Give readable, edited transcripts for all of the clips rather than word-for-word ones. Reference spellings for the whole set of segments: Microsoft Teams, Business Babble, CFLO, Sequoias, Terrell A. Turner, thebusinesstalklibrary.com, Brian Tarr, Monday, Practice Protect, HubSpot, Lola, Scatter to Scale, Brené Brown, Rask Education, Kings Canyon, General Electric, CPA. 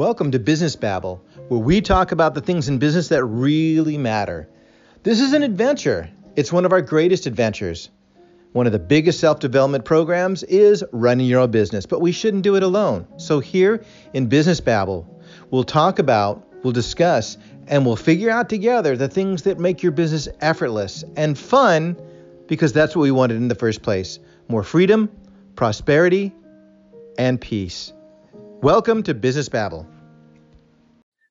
Welcome to Business Babble, where we talk about the things in business that really matter. This is an adventure. It's one of our greatest adventures. One of the biggest self-development programs is running your own business, but we shouldn't do it alone. So here in Business Babble, we'll talk about, we'll discuss, and we'll figure out together the things that make your business effortless and fun, because that's what we wanted in the first place. More freedom, prosperity, and peace. Welcome to Business Babble.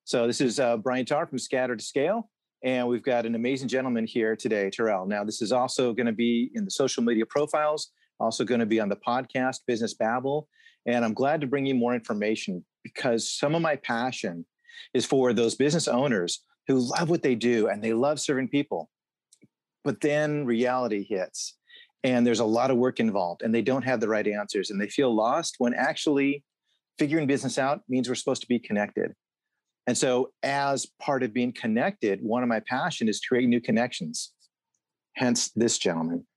So this is Brian Tarr from Scatter to Scale, and we've got an amazing gentleman here today, Terrell. Now, this is also going to be in the social media profiles, also going to be on the podcast, Business Babble, and I'm glad to bring you more information because some of my passion is for those business owners who love what they do and they love serving people, but then reality hits, and there's a lot of work involved, and they don't have the right answers, and they feel lost when actually figuring business out means we're supposed to be connected. And so as part of being connected, one of my passion is creating new connections, hence this gentleman,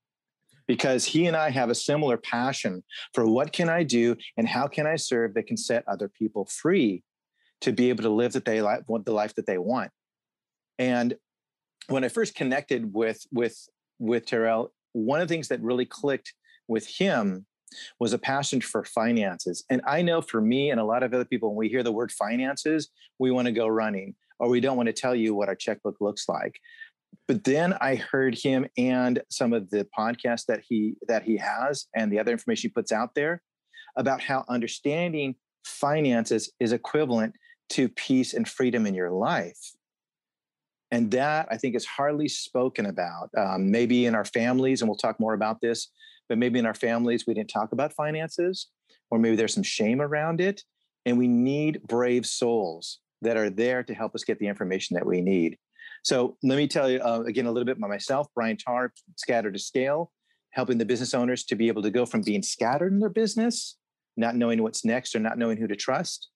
because he and I have a similar passion for what can I do and how can I serve that can set other people free to be able to live that they like, the life that they want. And when I first connected with Terrell, one of the things that really clicked with him was a passion for finances. And I know for me and a lot of other people, when we hear the word finances, we want to go running, or we don't want to tell you what our checkbook looks like. But then I heard him and some of the podcasts that he has and the other information he puts out there about how understanding finances is equivalent to peace and freedom in your life. And that, I think, is hardly spoken about. Maybe in our families, and we'll talk more about this, but maybe in our families, we didn't talk about finances, or maybe there's some shame around it. And we need brave souls that are there to help us get the information that we need. So let me tell you again, a little bit about myself, Brian Tarr, Scatter to Scale, helping the business owners to be able to go from being scattered in their business, not knowing what's next or not knowing who to trust,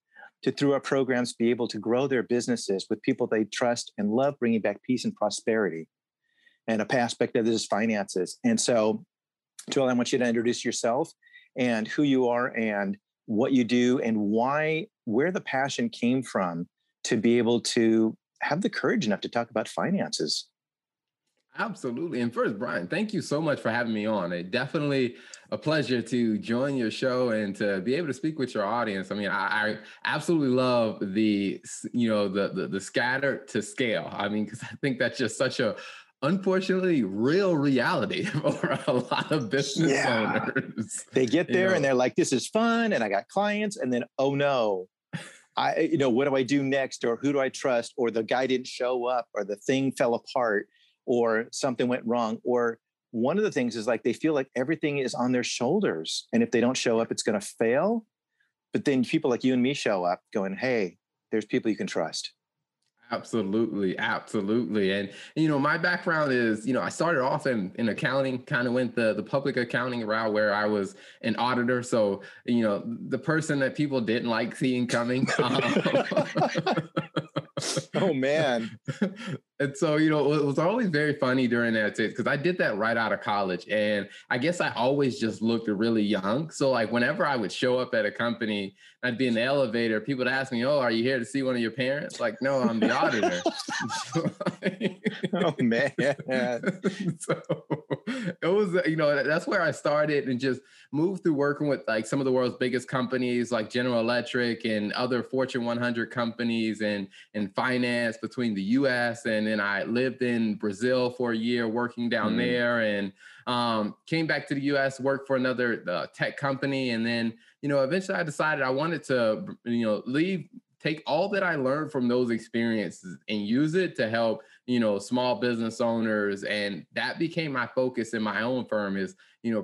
to through our programs, be able to grow their businesses with people they trust and love, bringing back peace and prosperity. And a aspect of this is finances. And so Terrell, I want you to introduce yourself and who you are and what you do and why, where the passion came from to be able to have the courage enough to talk about finances. Absolutely. And first, Brian, thank you so much for having me on. It's definitely a pleasure to join your show and to be able to speak with your audience. I mean, I absolutely love the Scatter to Scale. I mean, because I think that's just such a unfortunately real reality for a lot of business owners. They get there and they're like, this is fun and I got clients, and then oh no, what do I do next, or who do I trust, or the guy didn't show up, or the thing fell apart, or something went wrong. Or one of the things is like they feel like everything is on their shoulders, and if they don't show up, it's going to fail. But then people like you and me show up going, hey, there's people you can trust. Absolutely. Absolutely. And, my background is, I started off in accounting, kind of went the public accounting route where I was an auditor. So, the person that people didn't like seeing coming. Oh, man. And so, it was always very funny during that time because I did that right out of college. And I guess I always just looked really young. So like whenever I would show up at a company, I'd be in the elevator, people would ask me, oh, are you here to see one of your parents? Like, no, I'm the auditor. Oh, man. So it was, that's where I started and just moved through working with like some of the world's biggest companies like General Electric and other Fortune 100 companies and finance between the U.S. And I lived in Brazil for a year working down there, and came back to the U.S., worked for another tech company. And then, eventually I decided I wanted to, leave, take all that I learned from those experiences and use it to help, small business owners. And that became my focus in my own firm is,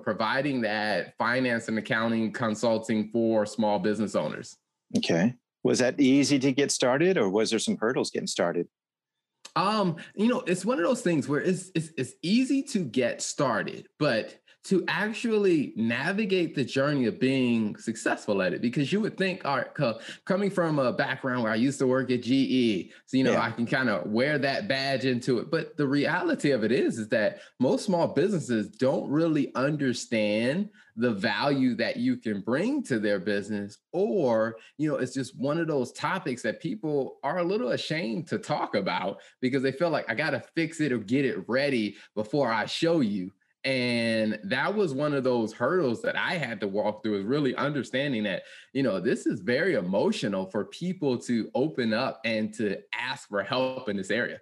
providing that finance and accounting consulting for small business owners. Okay. Was that easy to get started, or was there some hurdles getting started? It's one of those things where it's easy to get started, but to actually navigate the journey of being successful at it. Because you would think, all right, coming from a background where I used to work at GE, so, you know, I can kind of wear that badge into it. But the reality of it is that most small businesses don't really understand the value that you can bring to their business, or, you know, it's just one of those topics that people are a little ashamed to talk about because they feel like I got to fix it or get it ready before I show you. And that was one of those hurdles that I had to walk through, is really understanding that, you know, this is very emotional for people to open up and to ask for help in this area.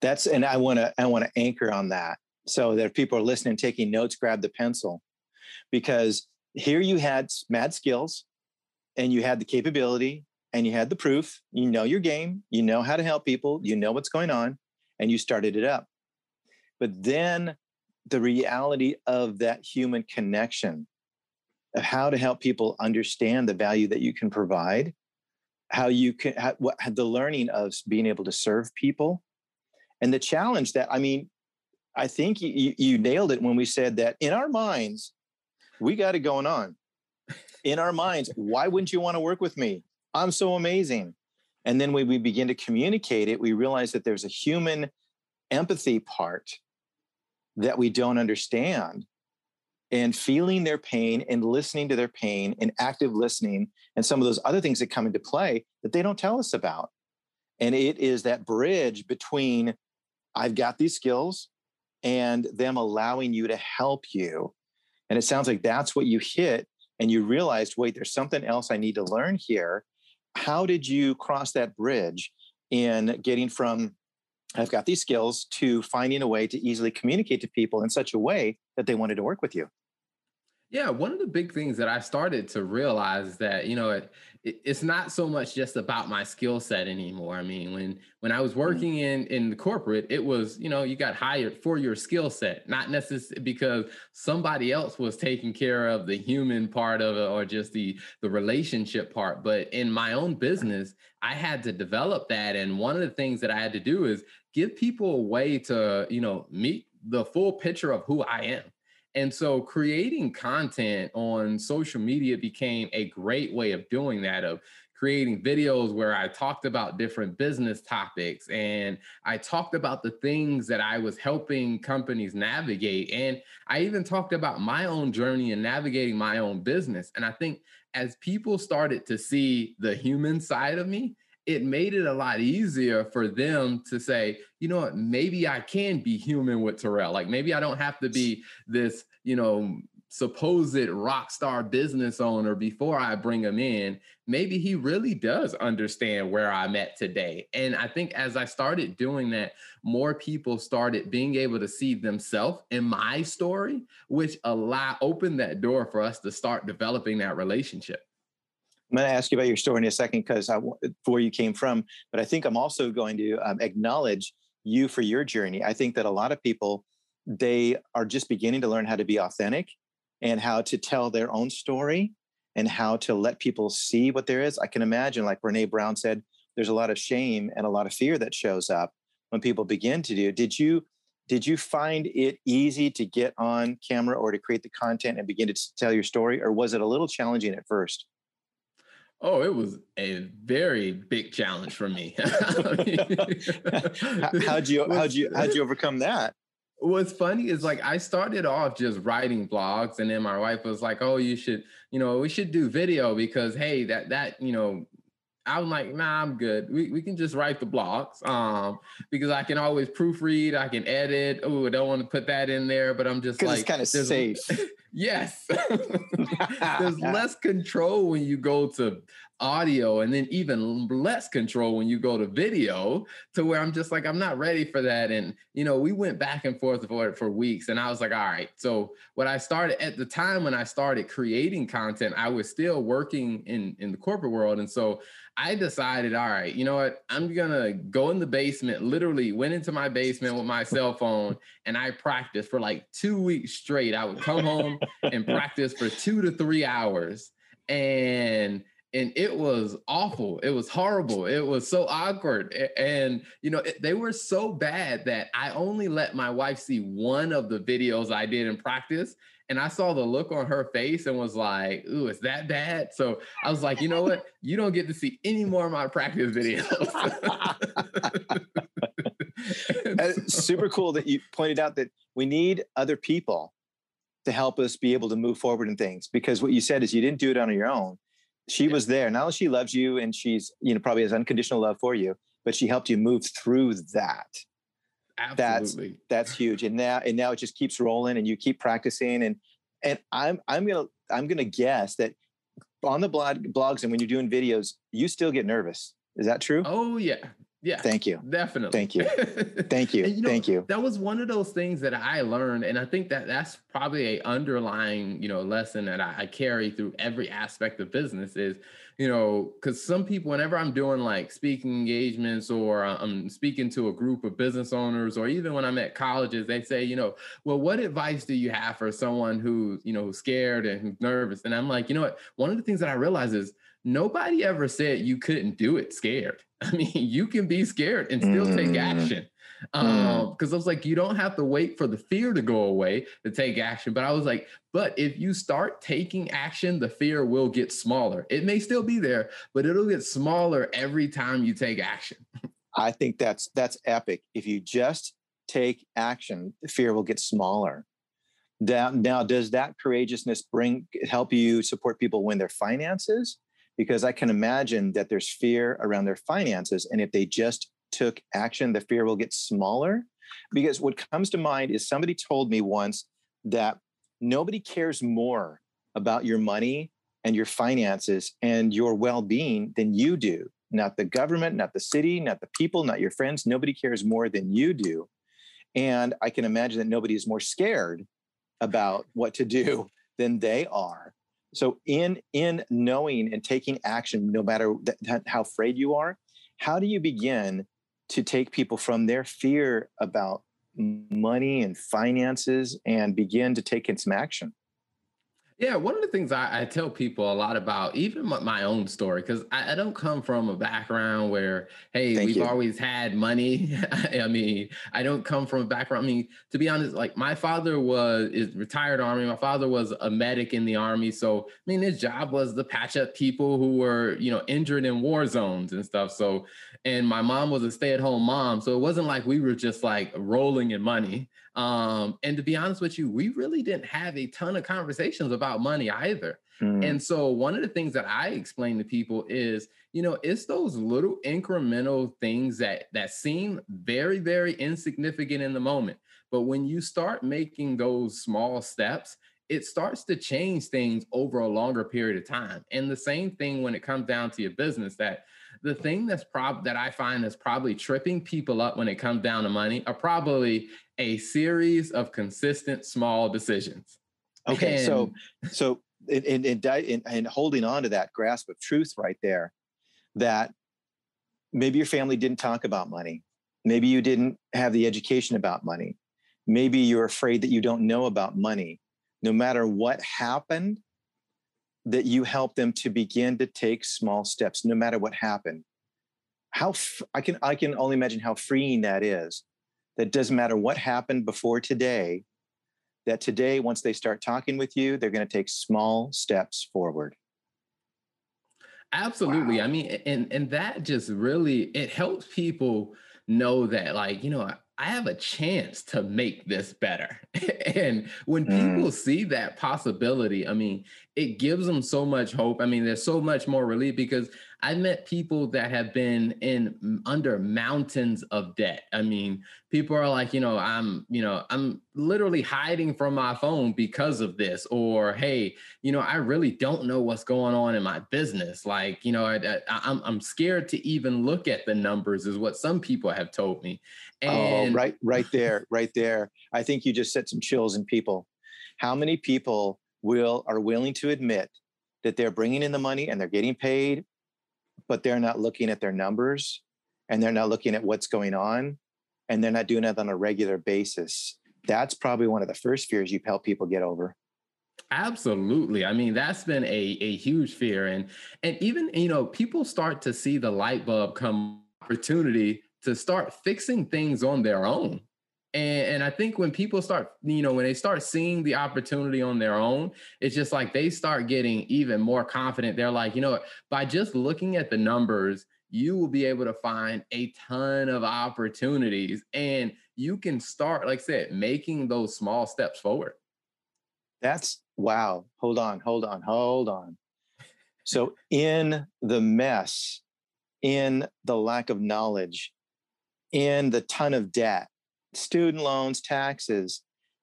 That's, and I want to anchor on that so that if people are listening, taking notes, grab the pencil, because here you had mad skills and you had the capability and you had the proof, you know, your game, you know how to help people, you know what's going on, and you started it up. But then the reality of that human connection, of how to help people understand the value that you can provide, how you can, what the learning of being able to serve people, and the challenge that, I mean, I think you nailed it when we said that in our minds, we got it going on. In our minds, why wouldn't you want to work with me? I'm so amazing. And then when we begin to communicate it, we realize that there's a human empathy part that we don't understand, and feeling their pain and listening to their pain and active listening and some of those other things that come into play that they don't tell us about. And it is that bridge between I've got these skills and them allowing you to help you. And it sounds like that's what you hit, and you realized, wait, there's something else I need to learn here. How did you cross that bridge in getting from I've got these skills to finding a way to easily communicate to people in such a way that they wanted to work with you? Yeah, one of the big things that I started to realize is that, you know, it's not so much just about my skill set anymore. I mean, when I was working in the corporate, it was, you know, you got hired for your skill set, not necessarily because somebody else was taking care of the human part of it or just the relationship part. But in my own business, I had to develop that. And one of the things that I had to do is give people a way to, you know, meet the full picture of who I am. And so creating content on social media became a great way of doing that, of creating videos where I talked about different business topics and I talked about the things that I was helping companies navigate. And I even talked about my own journey in navigating my own business. And I think as people started to see the human side of me, it made it a lot easier for them to say, you know what, maybe I can be human with Terrell. Like maybe I don't have to be this, you know, supposed rock star business owner before I bring him in. Maybe he really does understand where I'm at today. And I think as I started doing that, more people started being able to see themselves in my story, which opened that door for us to start developing that relationship. I'm going to ask you about your story in a second because where you came from, but I think I'm also going to acknowledge you for your journey. I think that a lot of people, they are just beginning to learn how to be authentic and how to tell their own story and how to let people see what there is. I can imagine, like Brené Brown said, there's a lot of shame and a lot of fear that shows up when people begin to do. Did you find it easy to get on camera or to create the content and begin to tell your story, or was it a little challenging at first? Oh, it was a very big challenge for me. How'd you overcome that? What's funny is, like, I started off just writing blogs, and then my wife was like, "Oh, you should, you know, we should do video because, hey, that, you know." I'm like, nah, I'm good. We can just write the blogs because I can always proofread. I can edit. Oh, I don't want to put that in there, but I'm just like, it's kind of safe. Yes. There's less control when you go to audio, and then even less control when you go to video, to where I'm just like, I'm not ready for that. And, you know, we went back and forth for weeks, and I was like, all right. So what I started at the time when I started creating content, I was still working in the corporate world. And so I decided, all right, you know what? I'm going to go in the basement, literally went into my basement with my cell phone, and I practiced for like 2 weeks straight. I would come home and practice for 2 to 3 hours. And And it was awful. It was horrible. It was so awkward. And, you know, they were so bad that I only let my wife see one of the videos I did in practice. And I saw the look on her face and was like, ooh, it's that bad? So I was like, you know what? You don't get to see any more of my practice videos. It's super cool that you pointed out that we need other people to help us be able to move forward in things. Because what you said is you didn't do it on your own. She was there. Now she loves you and she's, you know, probably has unconditional love for you, but she helped you move through that. Absolutely. That's huge. And now it just keeps rolling and you keep practicing. And I'm going to guess that on the blogs and when you're doing videos, you still get nervous. Is that true? Oh yeah. Yeah. Thank you. Definitely. Thank you. Thank you. Thank you. That was one of those things that I learned. And I think that that's probably a underlying, you know, lesson that I carry through every aspect of business is, you know, because some people, whenever I'm doing like speaking engagements or I'm speaking to a group of business owners, or even when I'm at colleges, they say, you know, well, what advice do you have for someone who's, you know, who's scared and who's nervous? And I'm like, you know what? One of the things that I realize is nobody ever said you couldn't do it scared. I mean, you can be scared and still take action. Because I was like, you don't have to wait for the fear to go away to take action. But I was like, but if you start taking action, the fear will get smaller. It may still be there, but it'll get smaller every time you take action. I think that's epic. If you just take action, the fear will get smaller. Now, does that courageousness help you support people when their finances? Because I can imagine that there's fear around their finances. And if they just took action, the fear will get smaller. Because what comes to mind is somebody told me once that nobody cares more about your money and your finances and your well-being than you do. Not the government, not the city, not the people, not your friends. Nobody cares more than you do. And I can imagine that nobody is more scared about what to do than they are. So in knowing and taking action, no matter how afraid you are, how do you begin to take people from their fear about money and finances and begin to take in some action? Yeah, one of the things I tell people a lot about, even my own story, because I don't come from a background where, hey, we've always had money. I mean, I don't come from a background. I mean, to be honest, like my father is retired Army. My father was a medic in the Army. So, I mean, his job was to patch up people who were, you know, injured in war zones and stuff. So, and my mom was a stay-at-home mom. So it wasn't like we were just like rolling in money. And to be honest with you, we really didn't have a ton of conversations about money either. And so one of the things that I explain to people is, you know, it's those little incremental things that seem very, very insignificant in the moment. But when you start making those small steps, it starts to change things over a longer period of time. And the same thing when it comes down to your business, that the thing that I find is probably tripping people up when it comes down to money are probably a series of consistent small decisions. Okay, so in holding on to that grasp of truth right there, that maybe your family didn't talk about money. Maybe you didn't have the education about money. Maybe you're afraid that you don't know about money. No matter what happened, that you help them to begin to take small steps, no matter what happened. I can only imagine how freeing that is. That doesn't matter what happened before today. That today, once they start talking with you, they're going to take small steps forward. Absolutely. Wow. I mean, and that just really, it helps people know that, like, you know, I have a chance to make this better. And when people see that possibility, I mean, it gives them so much hope. I mean, there's so much more relief, because I met people that have been under mountains of debt. I mean, people are like, I'm literally hiding from my phone because of this, or, hey, you know, I really don't know what's going on in my business. Like, you know, I'm scared to even look at the numbers is what some people have told me. And right there. I think you just set some chills in people. How many people are willing to admit that they're bringing in the money and they're getting paid, but they're not looking at their numbers and they're not looking at what's going on and they're not doing that on a regular basis? That's probably one of the first fears you help people get over. Absolutely. I mean, that's been a huge fear. And even, you know, people start to see the light bulb come opportunity to start fixing things on their own. And I think when people start, you know, when they start seeing the opportunity on their own, it's just like they start getting even more confident. They're like, you know, by just looking at the numbers, you will be able to find a ton of opportunities and you can start, like I said, making those small steps forward. That's wow. Hold on. So in the mess, in the lack of knowledge, in the ton of debt, student loans, taxes,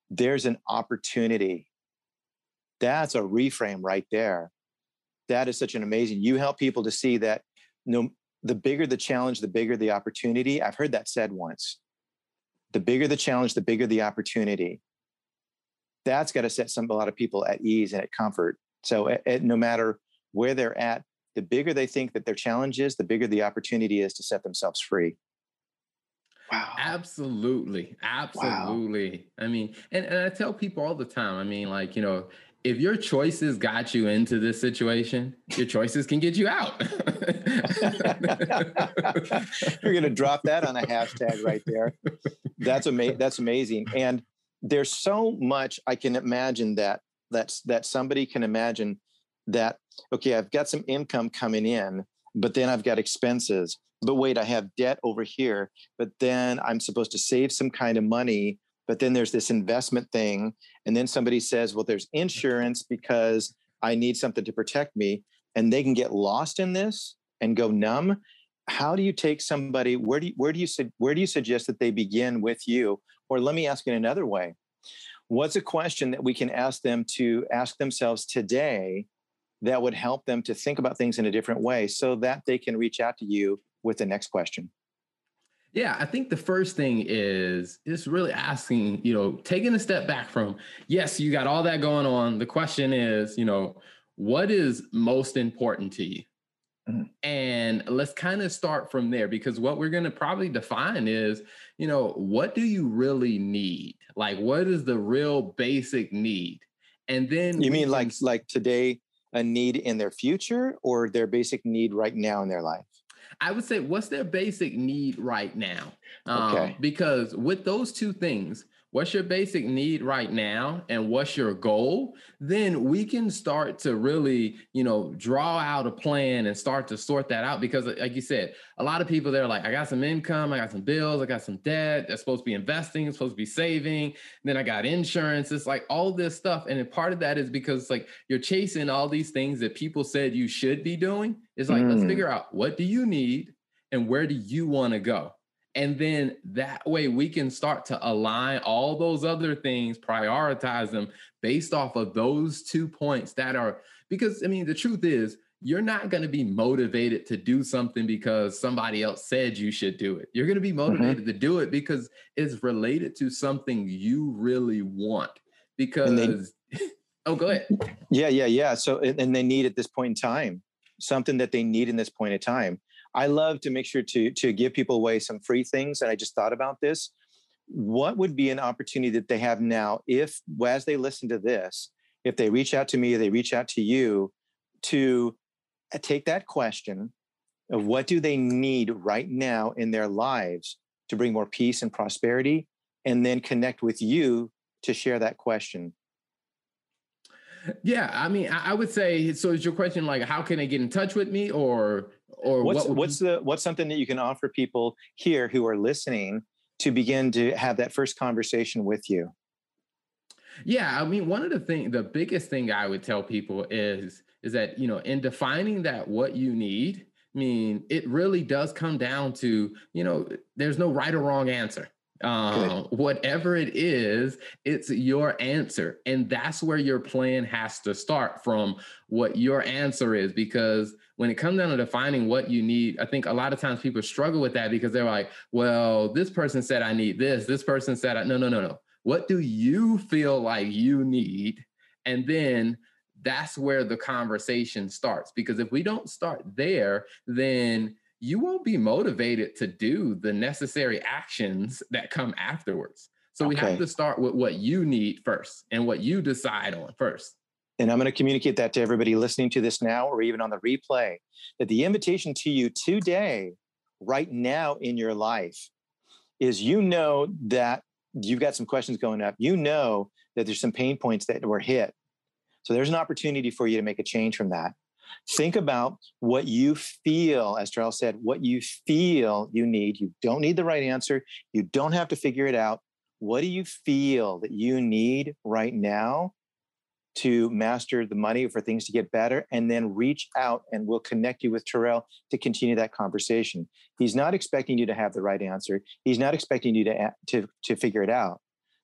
there's an opportunity. That's a reframe right there. That is such an amazing, you help people to see that, you know, the bigger the challenge, the bigger the opportunity. I've heard that said once. The bigger the challenge, the bigger the opportunity. That's got to set a lot of people at ease and at comfort. So no matter where they're at, the bigger they think that their challenge is, the bigger the opportunity is to set themselves free. Wow. Absolutely. Wow. I mean, and I tell people all the time, I mean, like, you know, if your choices got you into this situation, your choices can get you out. We're going to drop that on a hashtag right there. That's amazing. And there's so much I can imagine that somebody can imagine that, okay, I've got some income coming in, but then I've got expenses. But wait, I have debt over here, but then I'm supposed to save some kind of money, but then there's this investment thing. And then somebody says, well, there's insurance because I need something to protect me, and they can get lost in this and go numb. How do you take somebody, where do you suggest that they begin with you? Or let me ask it another way. What's a question that we can ask them to ask themselves today that would help them to think about things in a different way so that they can reach out to you with the next question? Yeah, I think the first thing is really asking, you know, taking a step back from, yes, you got all that going on. The question is, you know, what is most important to you? And let's kind of start from there, because what we're going to probably define is, you know, what do you really need? Like, what is the real basic need? And then you mean can, like today, a need in their future or their basic need right now in their life? I would say what's their basic need right now? Okay. Because with those two things, what's your basic need right now and what's your goal, then we can start to really, you know, draw out a plan and start to sort that out. Because like you said, a lot of people, they're like, I got some income, I got some bills, I got some debt, that's supposed to be investing, it's supposed to be saving. Then I got insurance. It's like all this stuff. And then part of that is because it's like you're chasing all these things that people said you should be doing. It's like, let's figure out what do you need and where do you want to go? And then that way we can start to align all those other things, prioritize them based off of those 2 points that are, because I mean, the truth is you're not going to be motivated to do something because somebody else said you should do it. You're going to be motivated to do it because it's related to something you really want because, go ahead. Yeah. So, and they need at this point in time, something that they need in this point in time. I love to make sure to give people away some free things. And I just thought about this. What would be an opportunity that they have now if, as they listen to this, if they reach out to me, they reach out to you to take that question of what do they need right now in their lives to bring more peace and prosperity, and then connect with you to share that question? Yeah, I mean, I would say, so is your question like, how can they get in touch with me or what's something that you can offer people here who are listening to begin to have that first conversation with you? Yeah. I mean, one of the things, the biggest thing I would tell people is that, you know, in defining that what you need, I mean, it really does come down to, you know, there's no right or wrong answer. Whatever it is, it's your answer. And that's where your plan has to start from, what your answer is, because when it comes down to defining what you need, I think a lot of times people struggle with that because they're like, well, this person said I need this. This person said, no. What do you feel like you need? And then that's where the conversation starts, because if we don't start there, then you won't be motivated to do the necessary actions that come afterwards. So we have to start with what you need first and what you decide on first. and I'm going to communicate that to everybody listening to this now, or even on the replay, that the invitation to you today, right now in your life, is you know that you've got some questions going up. You know that there's some pain points that were hit. So there's an opportunity for you to make a change from that. Think about what you feel, as Terrell said, what you feel you need. You don't need the right answer. You don't have to figure it out. What do you feel that you need right now to master the money, for things to get better? And then reach out, and we'll connect you with Terrell to continue that conversation. He's not expecting you to have the right answer. He's not expecting you to figure it out.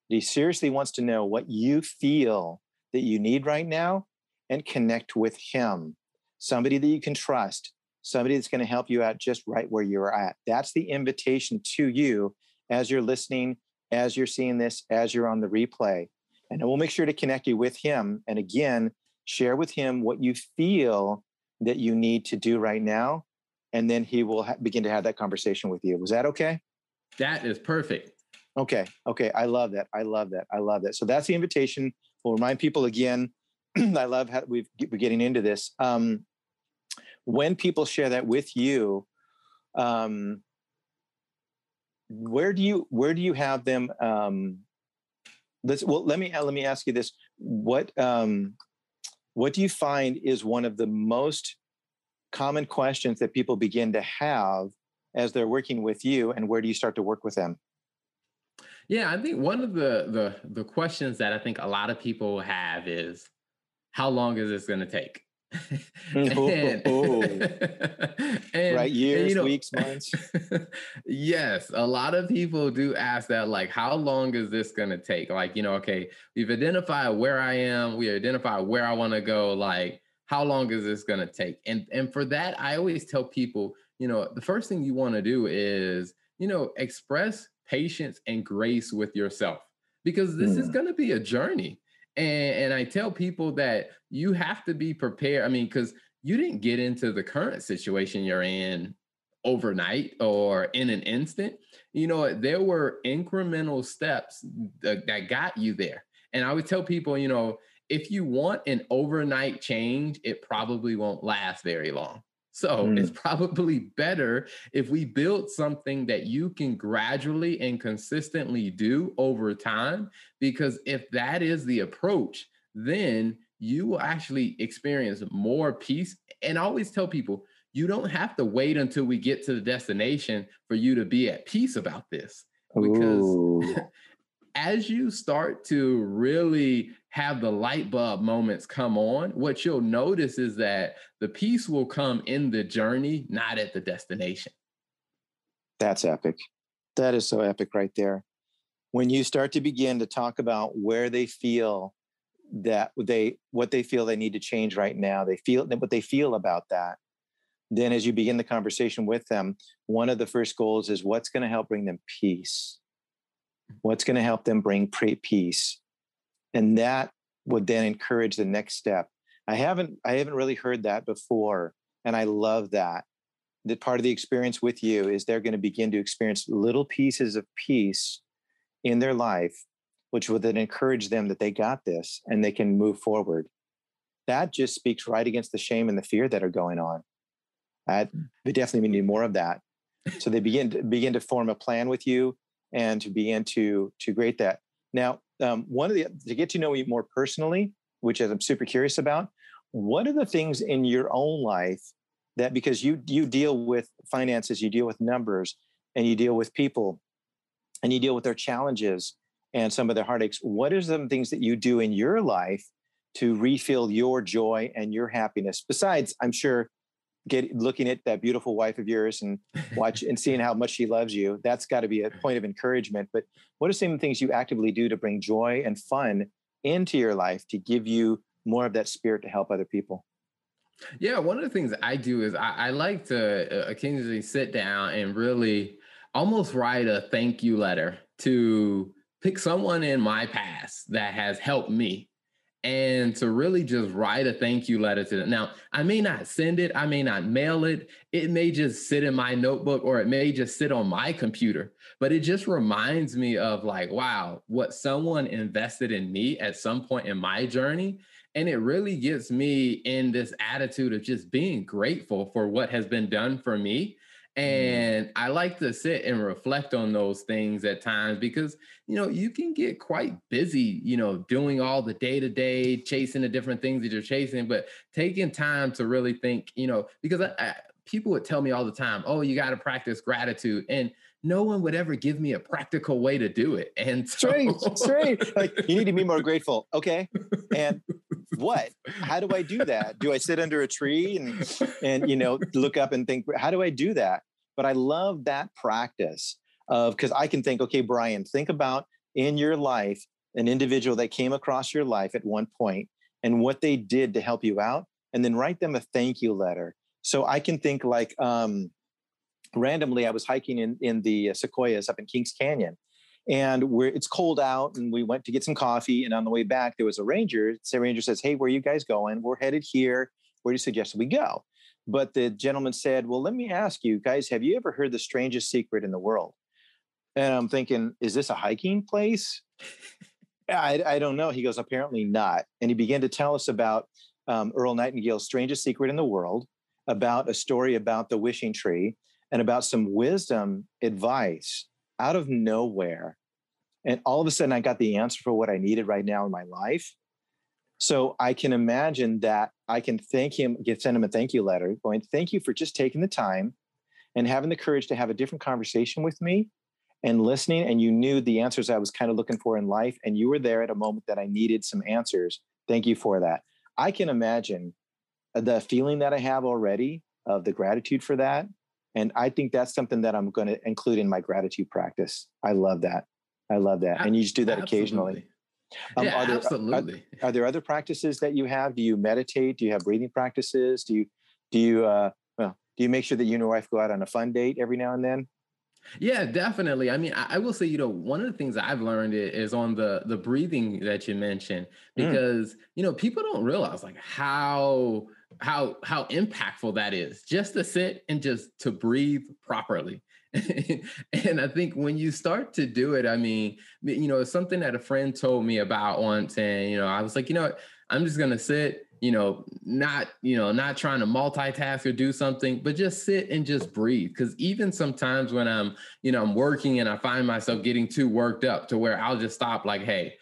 He seriously wants to know what you feel that you need right now, and connect with him. Somebody that you can trust, somebody that's going to help you out just right where you're at. That's the invitation to you as you're listening, as you're seeing this, as you're on the replay. And we'll make sure to connect you with him. And again, share with him what you feel that you need to do right now. And then he will begin to have that conversation with you. Was that okay? That is perfect. Okay. Okay. I love that. I love that. I love that. So that's the invitation. We'll remind people again. I love how we're getting into this. When people share that with you, where do you have them? Let me ask you this: what do you find is one of the most common questions that people begin to have as they're working with you, and where do you start to work with them? Yeah, I think one of the questions that I think a lot of people have is, how long is this going to take? Right, years, weeks, months. Yes, a lot of people do ask that, like, how long is this going to take? Like, okay, we've identified where I am, we identify where I want to go, like, how long is this going to take? And for that, I always tell people, the first thing you want to do is, express patience and grace with yourself, because this is going to be a journey. And I tell people that you have to be prepared. I mean, because you didn't get into the current situation you're in overnight or in an instant. There were incremental steps that got you there. And I would tell people, if you want an overnight change, it probably won't last very long. So it's probably better if we build something that you can gradually and consistently do over time, because if that is the approach, then you will actually experience more peace. And I always tell people, you don't have to wait until we get to the destination for you to be at peace about this. Because as you start to really have the light bulb moments come on, what you'll notice is that the peace will come in the journey, not at the destination. That's epic. That is so epic right there. When you start to begin to talk about where they feel that what they feel they need to change right now, what they feel about that. Then as you begin the conversation with them, one of the first goals is what's going to help bring them peace. What's going to help them bring peace? And that would then encourage the next step. I haven't really heard that before. And I love that. That part of the experience with you is they're going to begin to experience little pieces of peace in their life, which will then encourage them that they got this and they can move forward. That just speaks right against the shame and the fear that are going on. We definitely need more of that. So they begin to form a plan with you and to begin to create that. Now, to get to know you more personally, which I'm super curious about, what are the things in your own life that, because you deal with finances, you deal with numbers, and you deal with people, and you deal with their challenges and some of their heartaches, what are some things that you do in your life to refill your joy and your happiness? Besides, I'm sure, looking at that beautiful wife of yours and seeing how much she loves you, that's got to be a point of encouragement. But what are some things you actively do to bring joy and fun into your life to give you more of that spirit to help other people? Yeah, one of the things I do is I like to occasionally sit down and really almost write a thank you letter to pick someone in my past that has helped me. And to really just write a thank you letter to them. Now, I may not send it. I may not mail it. It may just sit in my notebook, or it may just sit on my computer. But it just reminds me of, like, wow, what someone invested in me at some point in my journey. And it really gets me in this attitude of just being grateful for what has been done for me. And I like to sit and reflect on those things at times because, you know, you can get quite busy, you know, doing all the day to day, chasing the different things that you're chasing, but taking time to really think, you know, because people would tell me all the time, oh, you got to practice gratitude. And no one would ever give me a practical way to do it. And so straight. Like, you need to be more grateful. Okay. And what? How do I do that? Do I sit under a tree and you know, look up and think, how do I do that? But I love that practice of, because I can think, okay, Brian, think about in your life, an individual that came across your life at one point and what they did to help you out, and then write them a thank you letter. So I can think like, randomly, I was hiking in the Sequoias up in Kings Canyon, and it's cold out, and we went to get some coffee. And on the way back, there was a ranger. The ranger says, hey, where are you guys going? We're headed here. Where do you suggest we go? But the gentleman said, well, let me ask you guys, have you ever heard the strangest secret in the world? And I'm thinking, is this a hiking place? I don't know. He goes, apparently not. And he began to tell us about Earl Nightingale's strangest secret in the world, about a story about the wishing tree, and about some wisdom advice out of nowhere. And all of a sudden I got the answer for what I needed right now in my life. So I can imagine that I can thank him, send him a thank you letter going, thank you for just taking the time and having the courage to have a different conversation with me and listening. And you knew the answers I was kind of looking for in life. And you were there at a moment that I needed some answers. Thank you for that. I can imagine the feeling that I have already of the gratitude for that. And I think that's something that I'm going to include in my gratitude practice. I love that. I love that. And you just do that occasionally. Yeah, absolutely. Are there other practices that you have? Do you meditate? Do you have breathing practices? Do you make sure that you and your wife go out on a fun date every now and then? Yeah, definitely. I mean, I will say, you know, one of the things I've learned is on the breathing that you mentioned, because, you know, people don't realize like how impactful that is, just to sit and just to breathe properly. And I think when you start to do it, I mean, you know, it's something that a friend told me about once, and, you know, I was like, you know what, I'm just going to sit, not trying to multitask or do something, but just sit and just breathe. Because even sometimes when I'm, you know, I'm working and I find myself getting too worked up to where I'll just stop, like, hey,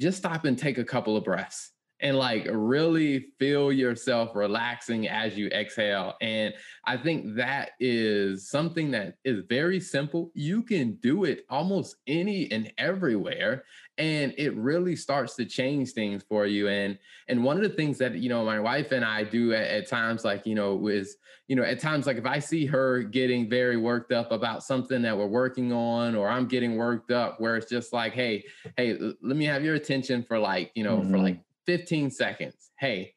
just stop and take a couple of breaths. And like really feel yourself relaxing as you exhale. And I think that is something that is very simple. You can do it almost any and everywhere. And it really starts to change things for you. And one of the things that, you know, my wife and I do at times, like, you know, is, you know, at times, like if I see her getting very worked up about something that we're working on, or I'm getting worked up where it's just like, hey, let me have your attention for like, you know, for like 15 seconds. Hey,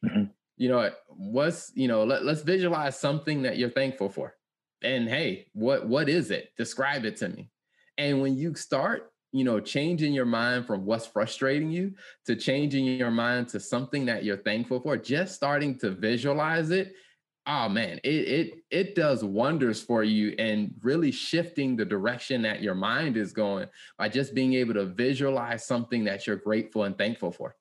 you know, let's visualize something that you're thankful for. And hey, what is it? Describe it to me. And when you start, you know, changing your mind from what's frustrating you to changing your mind to something that you're thankful for, just starting to visualize it, oh man, it does wonders for you, and really shifting the direction that your mind is going by just being able to visualize something that you're grateful and thankful for.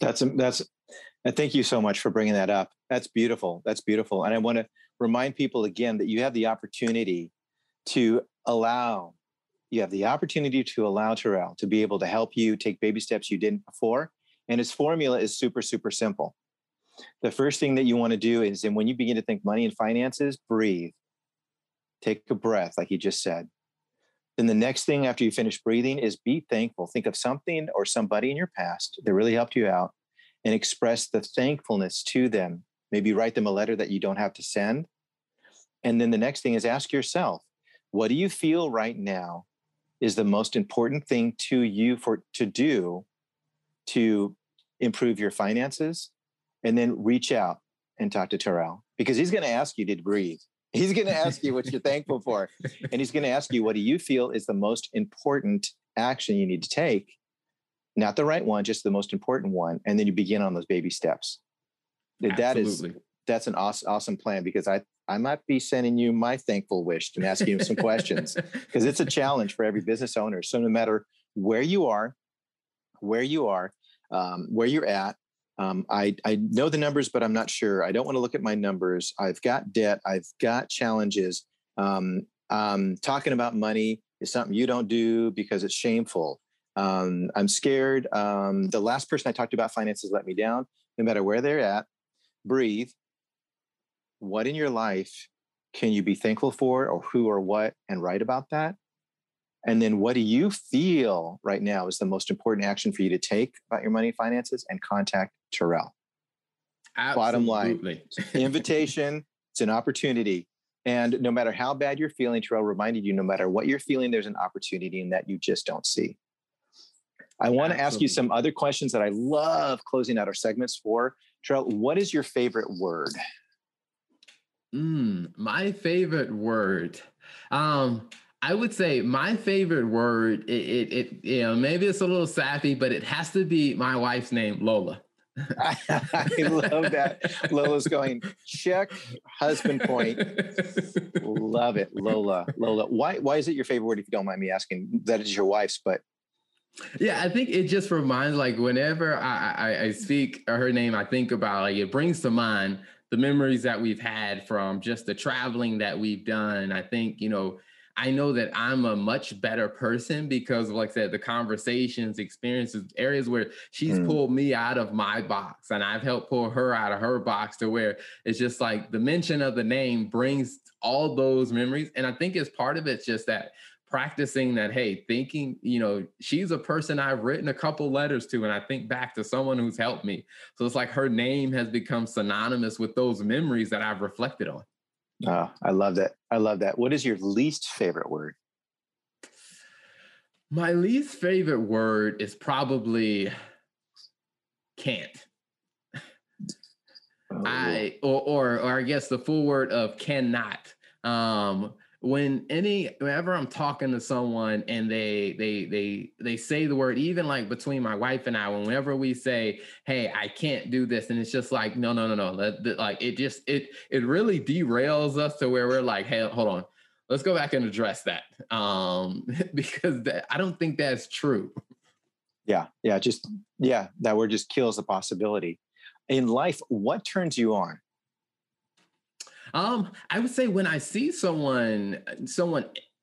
Thank you so much for bringing that up. That's beautiful. That's beautiful. And I want to remind people again that you have the opportunity to allow Terrell to be able to help you take baby steps you didn't before. And his formula is super, super simple. The first thing that you want to do is, and when you begin to think money and finances, breathe, take a breath, like you just said. Then the next thing after you finish breathing is be thankful. Think of something or somebody in your past that really helped you out and express the thankfulness to them. Maybe write them a letter that you don't have to send. And then the next thing is ask yourself, what do you feel right now is the most important thing to you to do to improve your finances? And then reach out and talk to Terrell, because he's going to ask you to breathe. He's going to ask you what you're thankful for. And he's going to ask you, what do you feel is the most important action you need to take? Not the right one, just the most important one. And then you begin on those baby steps. That's an awesome plan, because I might be sending you my thankful wish and asking you some questions, because it's a challenge for every business owner. So no matter where you are, where you're at, I know the numbers, but I'm not sure. I don't want to look at my numbers. I've got debt. I've got challenges. Talking about money is something you don't do because it's shameful. I'm scared. The last person I talked to about finances let me down. No matter where they're at, breathe. What in your life can you be thankful for, or who or what, and write about that? And then what do you feel right now is the most important action for you to take about your money and finances, and contact Terrell. Absolutely. Bottom line, it's an invitation, it's an opportunity. And no matter how bad you're feeling, Terrell reminded you, no matter what you're feeling, there's an opportunity in that you just don't see. I want to ask you some other questions that I love closing out our segments for. Terrell, what is your favorite word? My favorite word. I would say my favorite word, it you know, maybe it's a little sappy, but it has to be my wife's name, Lola. I love that. Lola's going, check, husband point. Love it, Lola. Lola, why is it your favorite word, if you don't mind me asking? That is your wife's, but. Yeah, I think it just reminds, like, whenever I speak her name, I think about, like, it brings to mind the memories that we've had from just the traveling that we've done. I think, you know, I know that I'm a much better person because of, like I said, the conversations, experiences, areas where she's pulled me out of my box, and I've helped pull her out of her box, to where it's just like the mention of the name brings all those memories. And I think it's part of it's just that practicing that, hey, thinking, you know, she's a person I've written a couple letters to, and I think back to someone who's helped me. So it's like her name has become synonymous with those memories that I've reflected on. Oh, I love that. I love that. What is your least favorite word? My least favorite word is probably can't. Oh. I guess the full word of cannot. Whenever I'm talking to someone and they say the word, even like between my wife and I, whenever we say, hey, I can't do this, and it's just like, no, like it really derails us to where we're like, hey, hold on, let's go back and address that, because I don't think that's true. That word just kills the possibility. In life, what turns you on? I would say when I see someone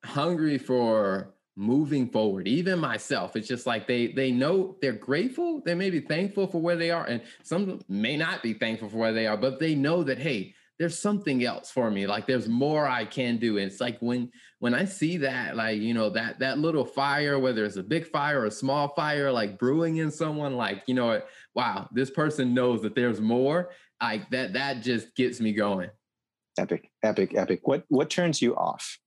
hungry for moving forward, even myself, it's just like they know they're grateful. They may be thankful for where they are, and some may not be thankful for where they are, but they know that, hey, there's something else for me. Like, there's more I can do. And it's like when I see that, like, you know, that little fire, whether it's a big fire or a small fire, like brewing in someone, like, you know, wow, this person knows that there's more, like that just gets me going. Epic. What turns you off?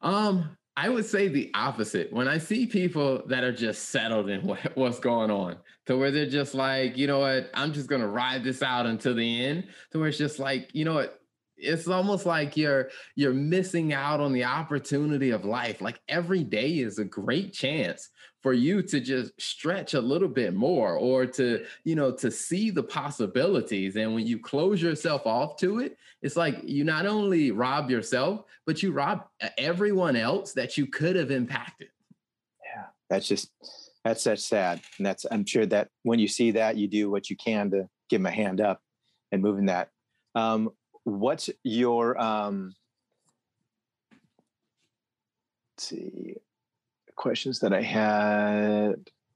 I would say the opposite. When I see people that are just settled in what's going on, to where they're just like, you know what, I'm just going to ride this out until the end, to where it's just like, you know what, it's almost like you're missing out on the opportunity of life. Like, every day is a great chance for you to just stretch a little bit more, or to, you know, to see the possibilities. And when you close yourself off to it, it's like you not only rob yourself, but you rob everyone else that you could have impacted. Yeah, that's sad. And that's, I'm sure that when you see that, you do what you can to give them a hand up and moving that. What's your, let's see, questions that I had.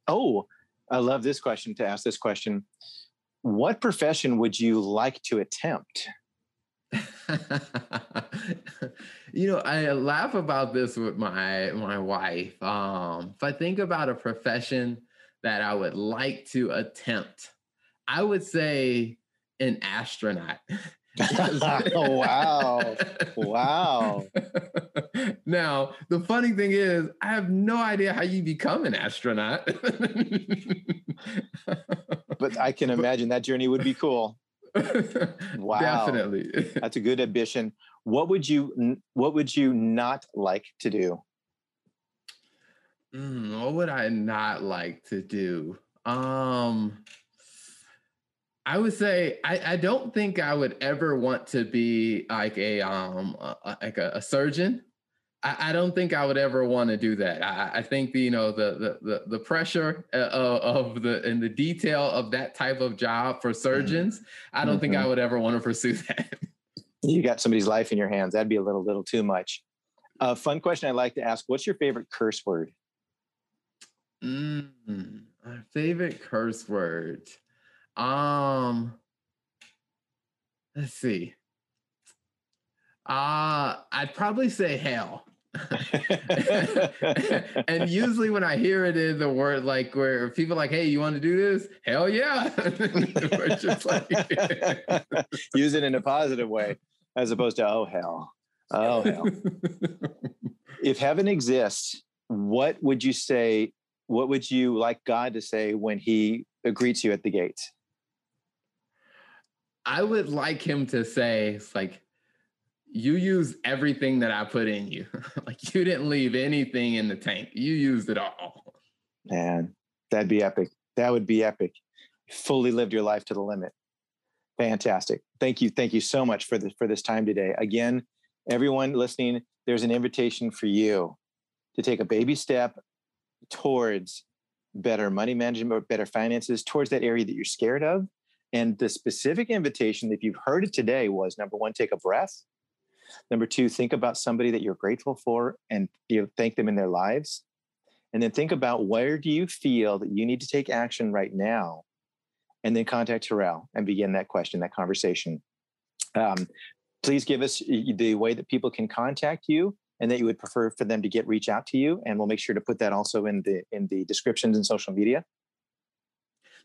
Oh, I love this question, to ask this question. What profession would you like to attempt? You know, I laugh about this with my wife. If I think about a profession that I would like to attempt, I would say an astronaut. Wow. Now, the funny thing is, I have no idea how you become an astronaut. But I can imagine that journey would be cool. Wow. Definitely. That's a good ambition. What would you not like to do? What would I not like to do? I would say I don't think I would ever want to be like a surgeon, I don't think I would ever want to do that. I think the pressure of the detail of that type of job for surgeons. I don't think I would ever want to pursue that. You got somebody's life in your hands. That'd be a little too much. A fun question I like to ask: what's your favorite curse word? My favorite curse word. Let's see. I'd probably say hell. And usually when I hear it in the word, like where people are like, hey, you want to do this? Hell yeah. We're just like use it in a positive way as opposed to, oh, hell. Oh, hell. If heaven exists, what would you say? What would you like God to say when he greets you at the gate? I would like him to say, it's like, you use everything that I put in you. Like you didn't leave anything in the tank. You used it all. Man, that'd be epic. That would be epic. You fully lived your life to the limit. Fantastic. Thank you. Thank you so much for this time today. Again, everyone listening, there's an invitation for you to take a baby step towards better money management or better finances, towards that area that you're scared of. And the specific invitation, if you've heard it today, was 1, take a breath. 2, think about somebody that you're grateful for and thank them in their lives. And then think about where do you feel that you need to take action right now? And then contact Terrell and begin that conversation. Please give us the way that people can contact you and that you would prefer for them to reach out to you. And we'll make sure to put that also in the descriptions and social media.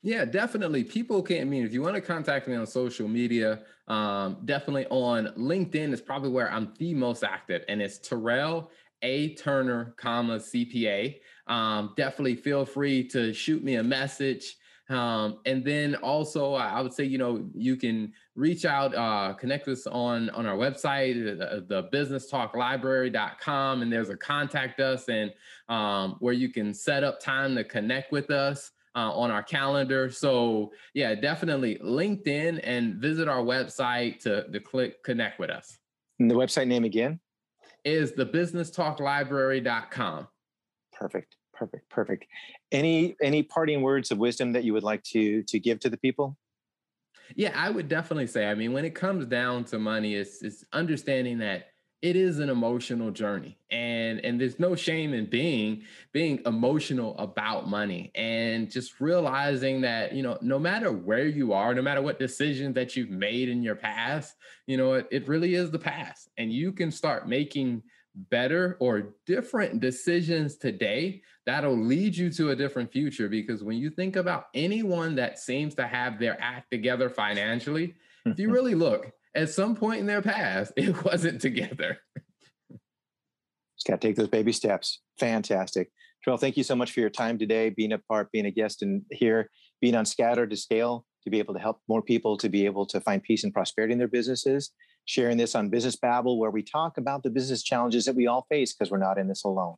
Yeah, definitely. People can, if you want to contact me on social media, definitely on LinkedIn is probably where I'm the most active. And it's Terrell A. Turner, CPA. Definitely feel free to shoot me a message. And then also I would say, you can reach out, connect us on our website, thebusinesstalklibrary.com. And there's a contact us and where you can set up time to connect with us. On our calendar. So yeah, definitely LinkedIn and visit our website to connect with us. And the website name again? Is thebusinesstalklibrary.com. Perfect. Any parting words of wisdom that you would like to give to the people? Yeah, I would definitely say, when it comes down to money, it's understanding that it is an emotional journey, and there's no shame in being emotional about money, and just realizing that, no matter where you are, no matter what decisions that you've made in your past, it really is the past, and you can start making better or different decisions today that'll lead you to a different future. Because when you think about anyone that seems to have their act together financially, if you really look, at some point in their past, it wasn't together. Just got to take those baby steps. Fantastic. Terrell, thank you so much for your time today, being a part, being a guest and here, being on Scatter to Scale, to be able to help more people, to be able to find peace and prosperity in their businesses, sharing this on Business Babble, where we talk about the business challenges that we all face because we're not in this alone.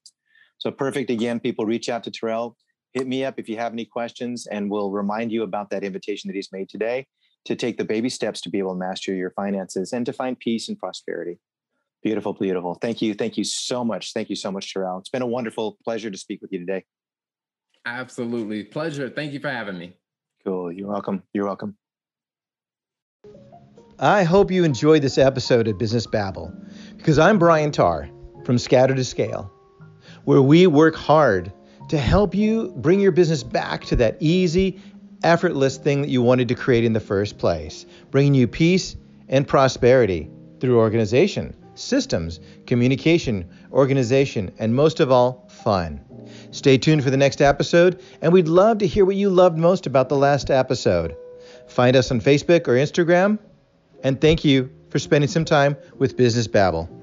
So perfect. Again, people reach out to Terrell, hit me up if you have any questions, and we'll remind you about that invitation that he's made today, to take the baby steps to be able to master your finances and to find peace and prosperity. Beautiful, beautiful. Thank you. Thank you so much. Thank you so much, Terrell. It's been a wonderful pleasure to speak with you today. Absolutely. Pleasure. Thank you for having me. Cool. You're welcome. You're welcome. I hope you enjoyed this episode of Business Babble, because I'm Brian Tarr from Scatter to Scale, where we work hard to help you bring your business back to that easy, effortless thing that you wanted to create in the first place, bringing you peace and prosperity through organization, systems, communication, organization, and most of all, fun. Stay tuned for the next episode, and we'd love to hear what you loved most about the last episode. Find us on Facebook or Instagram, and thank you for spending some time with Business Babble.